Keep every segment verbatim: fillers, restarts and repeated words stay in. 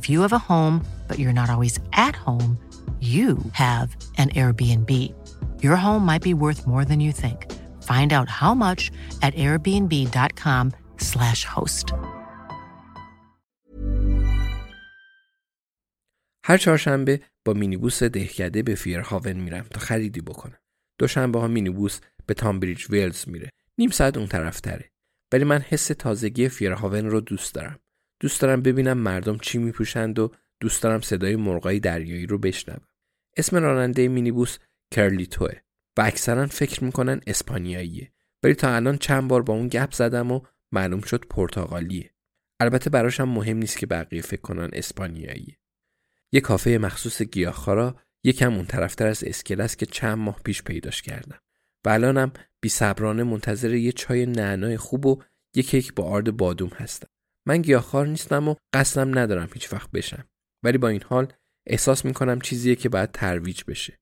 If you have a home, but you're not always at home, you have an Airbnb. Your home might be worth more than you think. Find out how much at airbnb dot com slash host. هر چهارشنبه با مینیبوس دهکده به فیرهاون میرم تا خریدی بکنم. دوشنبه ها مینیبوس به تانبريج ولز میره. نیم ساعت اون طرف تره. ولی من حس تازگی فیرهاون رو دوست دارم. دوست دارم ببینم مردم چی میپوشند و دوست دارم صدای مرغای دریایی رو بشنوم. اسم راننده مینیبوس کارلی توه و اکثرا فکر میکنن اسپانیاییه. ولی تا الان چند بار با اون گپ زدم و معلوم شد پرتغالیه. البته براشم مهم نیست که بقیه فکر کنن اسپانیاییه. یه کافه مخصوص گیاهخوارا یکم اون طرفتر از اسکله است که چند ماه پیش پیداش کردم و الانم بی‌صبرانه منتظر یه چای نعنای خوب و یه کیک با آرد بادوم هستم. من گیاهخوار نیستم و قصدم ندارم هیچ وقت بشم. ولی با این حال احساس میکنم چیزیه که باید ترویج بشه.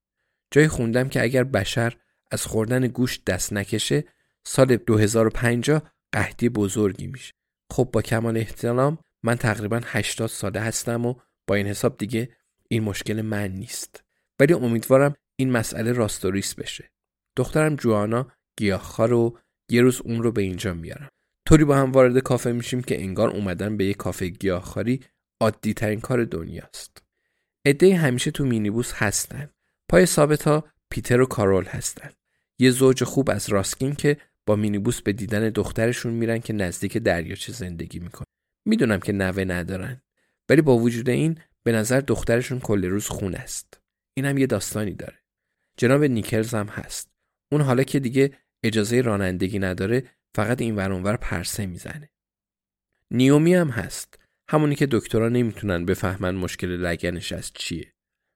جای خوندم که اگر بشر از خوردن گوشت دست نکشه سال دو هزار و پنجاه قحطی بزرگی میشه. خب با کمال احترام من تقریبا هشتاد ساله هستم و با این حساب دیگه این مشکل من نیست. ولی امیدوارم این مسئله راست و ریس بشه. دخترم جوانا گیاهخوار و یه روز اون رو به اینجا میارم. طوری با هم وارد کافه میشیم که انگار اومدن به یه کافه گیاهخواری عادی ترین کار دنیاست. عده‌ای همیشه تو مینیبوس هستن. پای ثابت‌ها پیتر و کارول هستن. یه زوج خوب از راسکین که با مینیبوس به دیدن دخترشون میرن که نزدیک دریاچه زندگی میکنه. میدونم که نوه ندارن. ولی با وجود این به نظر دخترشون کل روز خونه است. این هم یه داستانی داره. جناب نیکلز هم هست. اون حالا که دیگه اجازه رانندگی نداره فقط این ور اون ور پرسه میزنه. نیومی هم هست. همونی که دکترها نمیتونن بفهمن مشکل لگنش از چیه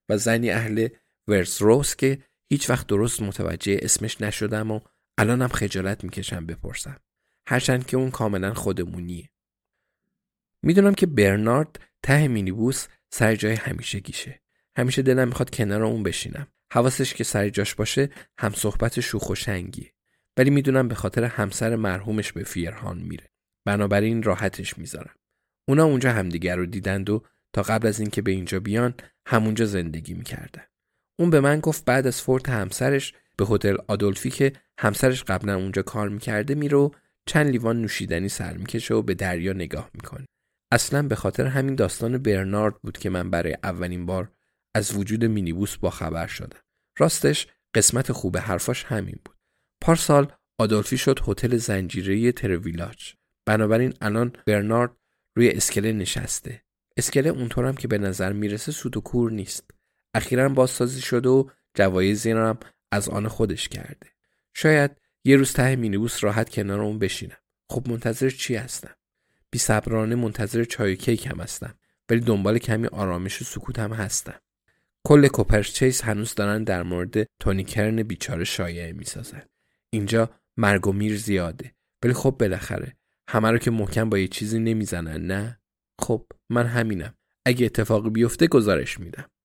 و زنی اهل ورسروس که هیچ وقت درست متوجه اسمش نشدم و الانم خجالت میکشم بپرسم، هرچند که اون کاملا خودمونیه. میدونم که برنارد ته مینیبوس سر جای همیشگیشه. همیشه دلم میخواد کنار اون بشینم. حواسش که سر جاش باشه، هم صحبت شوخ و شنگیه. ولی میدونم به خاطر همسر مرحومش به فیرهاون میره. بنابراین راحتش میذارم. اونا اونجا همدیگر رو دیدند و تا قبل از اینکه به اینجا بیان همونجا زندگی میکردن. اون به من گفت بعد از فوت همسرش به هتل آدولفی که همسرش قبلا اونجا کار میکرده میره و چند لیوان نوشیدنی سر میکشه و به دریا نگاه میکنه. اصلا به خاطر همین داستان برنارد بود که من برای اولین بار از وجود مینیبوس با خبر شدم. راستش قسمت خوب حرفاش همین بود. پارسال آدولفی شد هتل زنجیره‌ای ترویلاج. بنابراین الان برنارد روی اسکله نشسته. اسکله اونطورم که به نظر میرسه سوت و کور نیست. اخیراً بازسازی شده و جوایزی رو هم از آن خودش کرده. شاید یه روز ته مینیبوس راحت کنار اون بشینم. خب منتظر چی هستم؟ بی‌صبرانه منتظر چای و کیک هم هستم، ولی دنبال کمی آرامش و سکوت هم هستم. کل کوپرچیس هنوز دارن در مورد تونی کرن بیچاره شایعه میسازن. اینجا مرگ و میر زیاده. ولی خب بالاخره همه رو که محکم با یه چیزی نمیزنن، نه؟ خب من همینم. اگه اتفاقی بیفته گزارش میدم.